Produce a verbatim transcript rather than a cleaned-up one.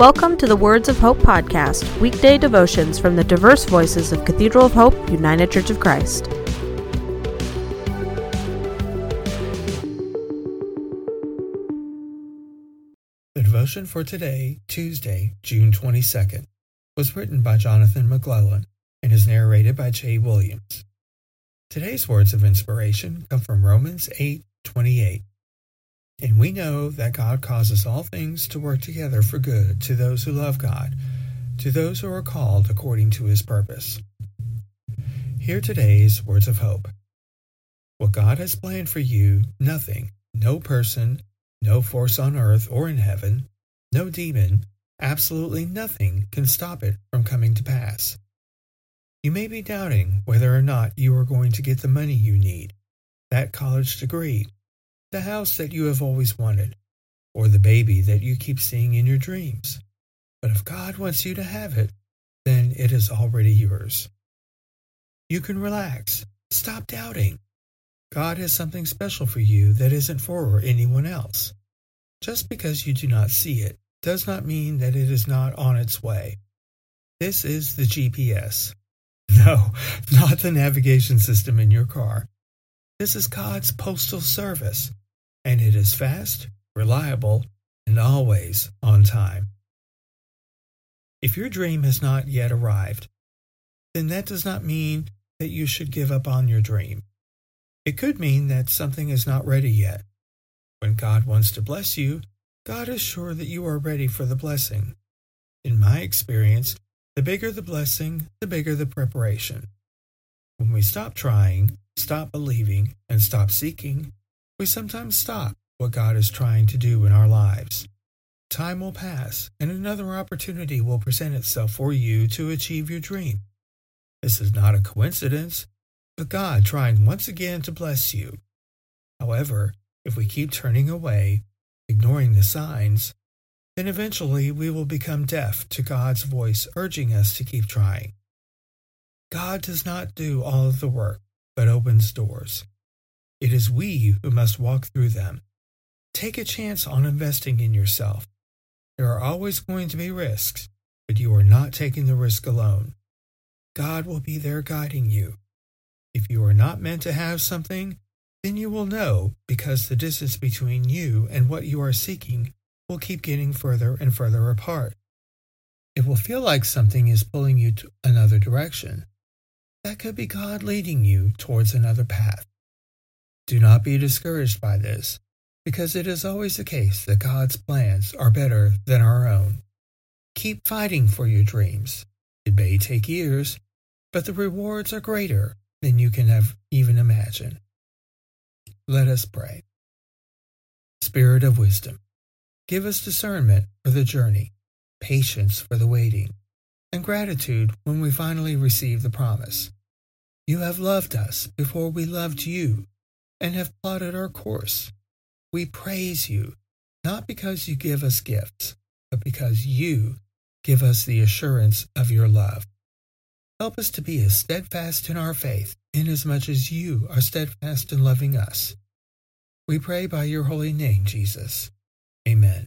Welcome to the Words of Hope podcast, weekday devotions from the diverse voices of Cathedral of Hope, United Church of Christ. The devotion for today, Tuesday, June twenty-second, was written by Jonathan McClellan and is narrated by Jay Williams. Today's words of inspiration come from Romans eight twenty-eight. And we know that God causes all things to work together for good to those who love God, to those who are called according to his purpose. Hear today's words of hope. What God has planned for you, nothing, no person, no force on earth or in heaven, no demon, absolutely nothing can stop it from coming to pass. You may be doubting whether or not you are going to get the money you need, that college degree, the house that you have always wanted, or the baby that you keep seeing in your dreams. But if God wants you to have it, then it is already yours. You can relax. Stop doubting. God has something special for you that isn't for anyone else. Just because you do not see it does not mean that it is not on its way. This is the G P S. No, not the navigation system in your car. This is God's postal service. And it is fast, reliable, and always on time. If your dream has not yet arrived, then that does not mean that you should give up on your dream. It could mean that something is not ready yet. When God wants to bless you, God is sure that you are ready for the blessing. In my experience, the bigger the blessing, the bigger the preparation. When we stop trying, stop believing, and stop seeking, we sometimes stop what God is trying to do in our lives. Time will pass, and another opportunity will present itself for you to achieve your dream. This is not a coincidence, but God trying once again to bless you. However, if we keep turning away, ignoring the signs, then eventually we will become deaf to God's voice urging us to keep trying. God does not do all of the work, but opens doors. It is we who must walk through them. Take a chance on investing in yourself. There are always going to be risks, but you are not taking the risk alone. God will be there guiding you. If you are not meant to have something, then you will know because the distance between you and what you are seeking will keep getting further and further apart. It will feel like something is pulling you to another direction. That could be God leading you towards another path. Do not be discouraged by this, because it is always the case that God's plans are better than our own. Keep fighting for your dreams. It may take years, but the rewards are greater than you can have even imagined. Let us pray. Spirit of wisdom, give us discernment for the journey, patience for the waiting, and gratitude when we finally receive the promise. You have loved us before we loved you, and have plotted our course. We praise you, not because you give us gifts, but because you give us the assurance of your love. Help us to be as steadfast in our faith, inasmuch as you are steadfast in loving us. We pray by your holy name, Jesus. Amen.